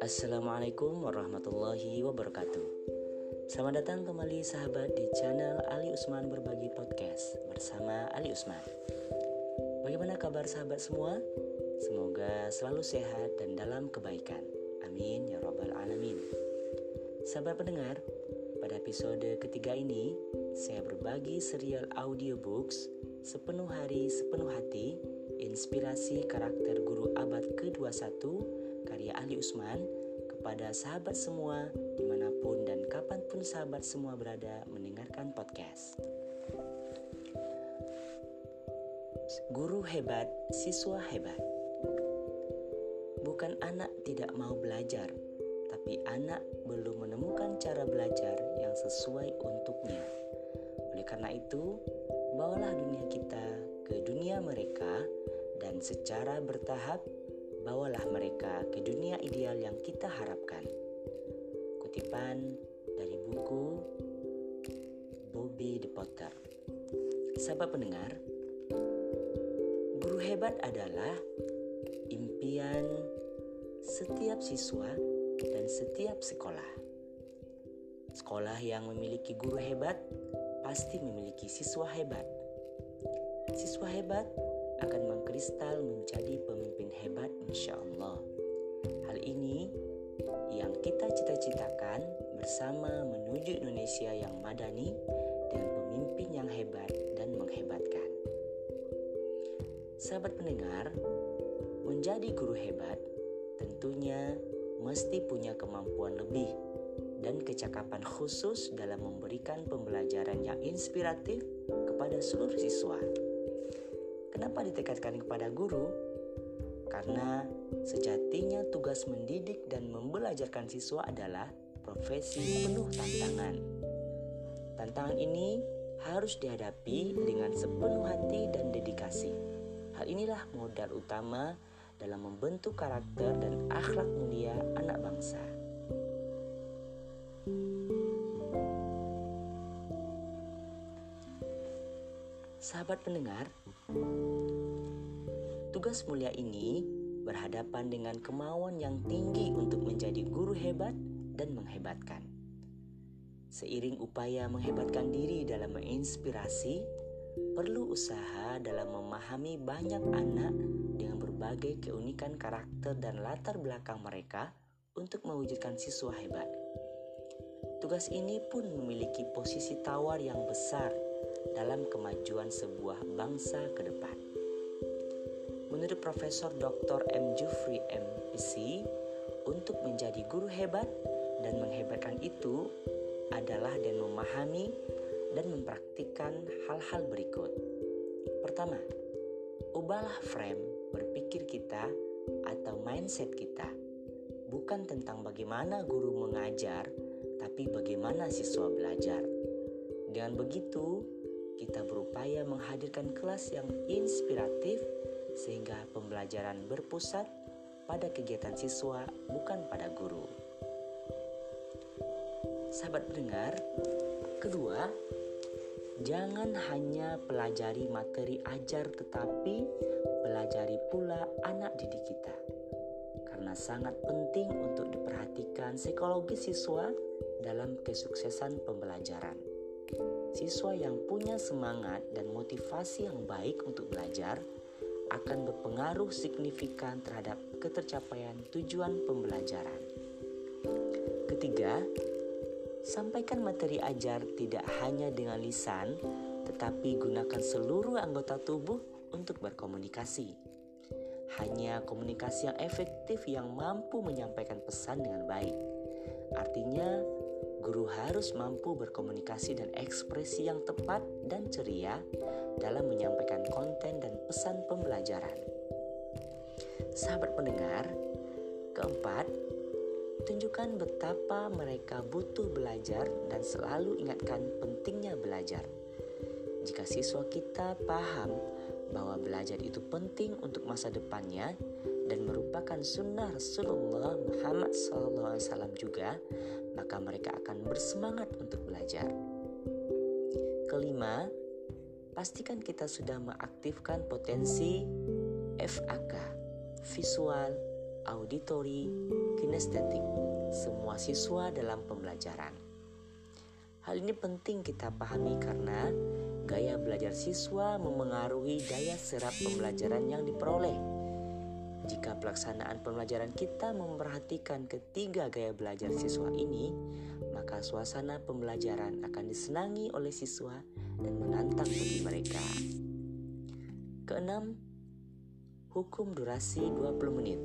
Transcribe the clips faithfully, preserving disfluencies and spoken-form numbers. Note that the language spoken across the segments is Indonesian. Assalamualaikum warahmatullahi wabarakatuh. Selamat datang kembali sahabat di channel Ali Usman Berbagi Podcast bersama Ali Usman. Bagaimana kabar sahabat semua? Semoga selalu sehat dan dalam kebaikan. Amin ya rabbal alamin. Sahabat pendengar, pada episode ketiga ini saya berbagi serial audiobooks Sepenuh Hari, Sepenuh Hati, Inspirasi Karakter Guru Abad kedua puluh satu, karya Ali Usman, kepada sahabat semua, dimanapun dan kapanpun sahabat semua berada mendengarkan podcast. Guru hebat, siswa hebat. Bukan anak tidak mau belajar, tapi anak belum menemukan cara belajar yang sesuai untuknya. Oleh karena itu, bawalah dunia kita ke dunia mereka, dan secara bertahap bawalah mereka ke dunia ideal yang kita harapkan. Kutipan dari buku Bobby de Potter. Sahabat pendengar, guru hebat adalah impian setiap siswa dan setiap sekolah. Sekolah yang memiliki guru hebat pasti memiliki siswa hebat. Siswa hebat akan mengkristal menjadi pemimpin hebat insyaallah. Hal ini yang kita cita-citakan bersama menuju Indonesia yang madani dengan pemimpin yang hebat dan menghebatkan. Sahabat pendengar, menjadi guru hebat tentunya mesti punya kemampuan lebih dan kecakapan khusus dalam memberikan pembelajaran yang inspiratif kepada seluruh siswa. Kenapa ditekatkan kepada guru? Karena sejatinya tugas mendidik dan membelajarkan siswa adalah profesi penuh tantangan. Tantangan ini harus dihadapi dengan sepenuh hati dan dedikasi. Hal inilah modal utama dalam membentuk karakter dan akhlak mulia anak bangsa. Sahabat pendengar, tugas mulia ini berhadapan dengan kemauan yang tinggi untuk menjadi guru hebat dan menghebatkan. Seiring upaya menghebatkan diri dalam menginspirasi, perlu usaha dalam memahami banyak anak dengan berbagai keunikan karakter dan latar belakang mereka untuk mewujudkan siswa hebat. Tugas ini pun memiliki posisi tawar yang besar dalam kemajuan sebuah bangsa ke depan. Menurut Profesor Doktor M. Jufri M. Isi, untuk menjadi guru hebat dan menghebatkan itu adalah dengan memahami dan mempraktikkan hal-hal berikut. Pertama, ubahlah frame berpikir kita atau mindset kita, bukan tentang bagaimana guru mengajar, tapi bagaimana siswa belajar. Dengan begitu, kita berupaya menghadirkan kelas yang inspiratif sehingga pembelajaran berpusat pada kegiatan siswa, bukan pada guru. Sahabat pendengar, kedua, jangan hanya pelajari materi ajar, tetapi pelajari pula anak didik kita. Karena sangat penting untuk diperhatikan psikologi siswa dalam kesuksesan pembelajaran. Siswa yang punya semangat dan motivasi yang baik untuk belajar akan berpengaruh signifikan terhadap ketercapaian tujuan pembelajaran. Ketiga, sampaikan materi ajar tidak hanya dengan lisan, tetapi gunakan seluruh anggota tubuh untuk berkomunikasi. Hanya komunikasi yang efektif yang mampu menyampaikan pesan dengan baik. Artinya, guru harus mampu berkomunikasi dan ekspresi yang tepat dan ceria dalam menyampaikan konten dan pesan pembelajaran. Sahabat pendengar, keempat, tunjukkan betapa mereka butuh belajar dan selalu ingatkan pentingnya belajar. Jika siswa kita paham bahwa belajar itu penting untuk masa depannya, dan merupakan sunnah Rasulullah Muhammad shallallahu alaihi wasallam juga, maka mereka akan bersemangat untuk belajar. Kelima, pastikan kita sudah mengaktifkan potensi F A K, visual, auditory, kinestetik, semua siswa dalam pembelajaran. Hal ini penting kita pahami karena gaya belajar siswa memengaruhi daya serap pembelajaran yang diperoleh. Jika pelaksanaan pembelajaran kita memperhatikan ketiga gaya belajar siswa ini, maka suasana pembelajaran akan disenangi oleh siswa dan menantang bagi mereka. Keenam, hukum durasi dua puluh menit.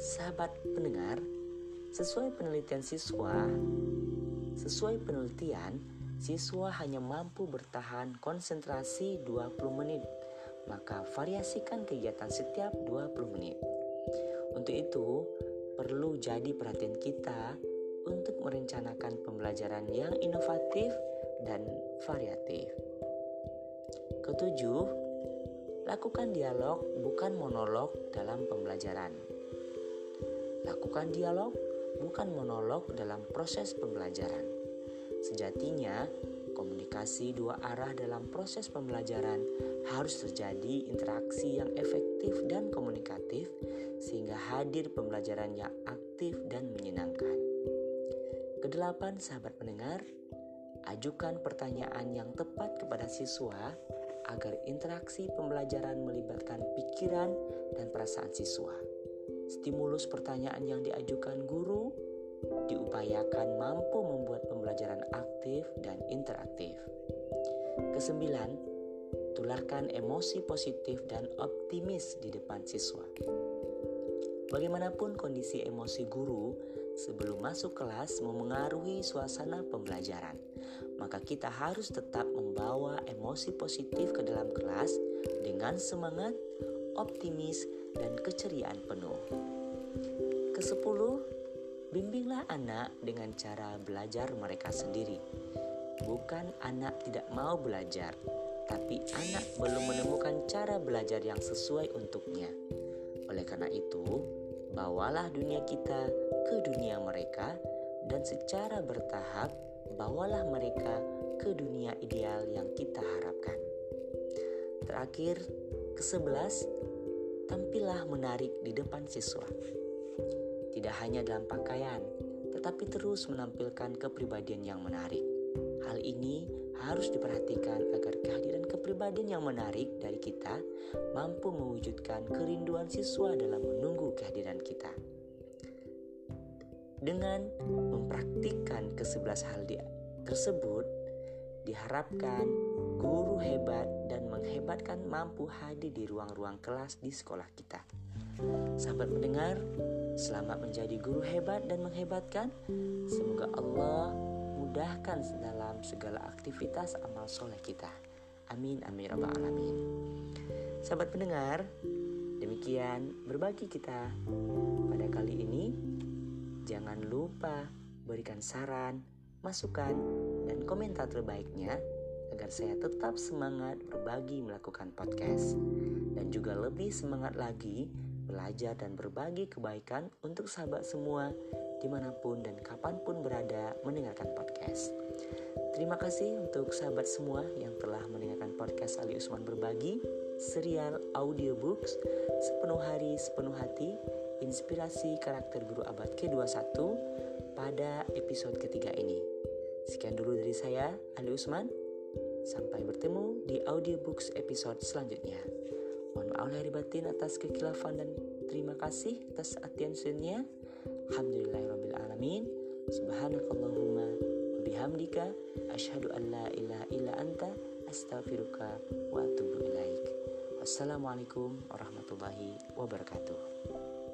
Sahabat pendengar, sesuai penelitian siswa, sesuai penelitian, siswa hanya mampu bertahan konsentrasi dua puluh menit. Maka variasikan kegiatan setiap dua puluh menit. Untuk itu, perlu jadi perhatian kita untuk merencanakan pembelajaran yang inovatif dan variatif. Ketujuh, lakukan dialog bukan monolog dalam pembelajaran. Lakukan dialog bukan monolog dalam proses pembelajaran. Sejatinya, komunikasi dua arah dalam proses pembelajaran harus terjadi interaksi yang efektif dan komunikatif sehingga hadir pembelajaran yang aktif dan menyenangkan. Kedelapan, sahabat pendengar, ajukan pertanyaan yang tepat kepada siswa agar interaksi pembelajaran melibatkan pikiran dan perasaan siswa. Stimulus pertanyaan yang diajukan guru diupayakan mampu membuat pembelajaran aktif dan interaktif. Kesembilan, tularkan emosi positif dan optimis di depan siswa. Bagaimanapun kondisi emosi guru sebelum masuk kelas memengaruhi suasana pembelajaran, maka kita harus tetap membawa emosi positif ke dalam kelas dengan semangat, optimis, dan keceriaan penuh. Kesepuluh, bimbinglah anak dengan cara belajar mereka sendiri. Bukan anak tidak mau belajar, tapi anak belum menemukan cara belajar yang sesuai untuknya. Oleh karena itu, bawalah dunia kita ke dunia mereka dan secara bertahap bawalah mereka ke dunia ideal yang kita harapkan. Terakhir, kesebelas, tampillah menarik di depan siswa. Tidak hanya dalam pakaian, tetapi terus menampilkan kepribadian yang menarik. Hal ini harus diperhatikan agar kehadiran kepribadian yang menarik dari kita mampu mewujudkan kerinduan siswa dalam menunggu kehadiran kita. Dengan mempraktikkan kesebelas hal tersebut, diharapkan guru hebat dan menghebatkan mampu hadir di ruang-ruang kelas di sekolah kita. Sahabat pendengar, selamat menjadi guru hebat dan menghebatkan. Semoga Allah mudahkan dalam segala aktivitas amal soleh kita. Amin, amin, rabbal alamin. Sahabat pendengar, demikian berbagi kita pada kali ini. Jangan lupa berikan saran, masukan, dan komentar terbaiknya agar saya tetap semangat berbagi melakukan podcast. Dan juga lebih semangat lagi belajar dan berbagi kebaikan untuk sahabat semua dimanapun dan kapanpun berada mendengarkan podcast. Terima kasih untuk sahabat semua yang telah mendengarkan podcast Ali Usman Berbagi, serial audiobooks, sepenuh hari, sepenuh hati, inspirasi karakter guru abad ke dua puluh satu pada episode ketiga ini. Sekian dulu dari saya, Ali Usman. Sampai bertemu di audiobooks episode selanjutnya. Mohon maaf lahir batin atas kekhilafan dan terima kasih atas atensinya. Alhamdulillahirabbil alamin. Subhanakallahumma wa bihamdika asyhadu an la ilaha illa anta astaghfiruka wa atubu ilaik. Wassalamualaikum warahmatullahi wabarakatuh.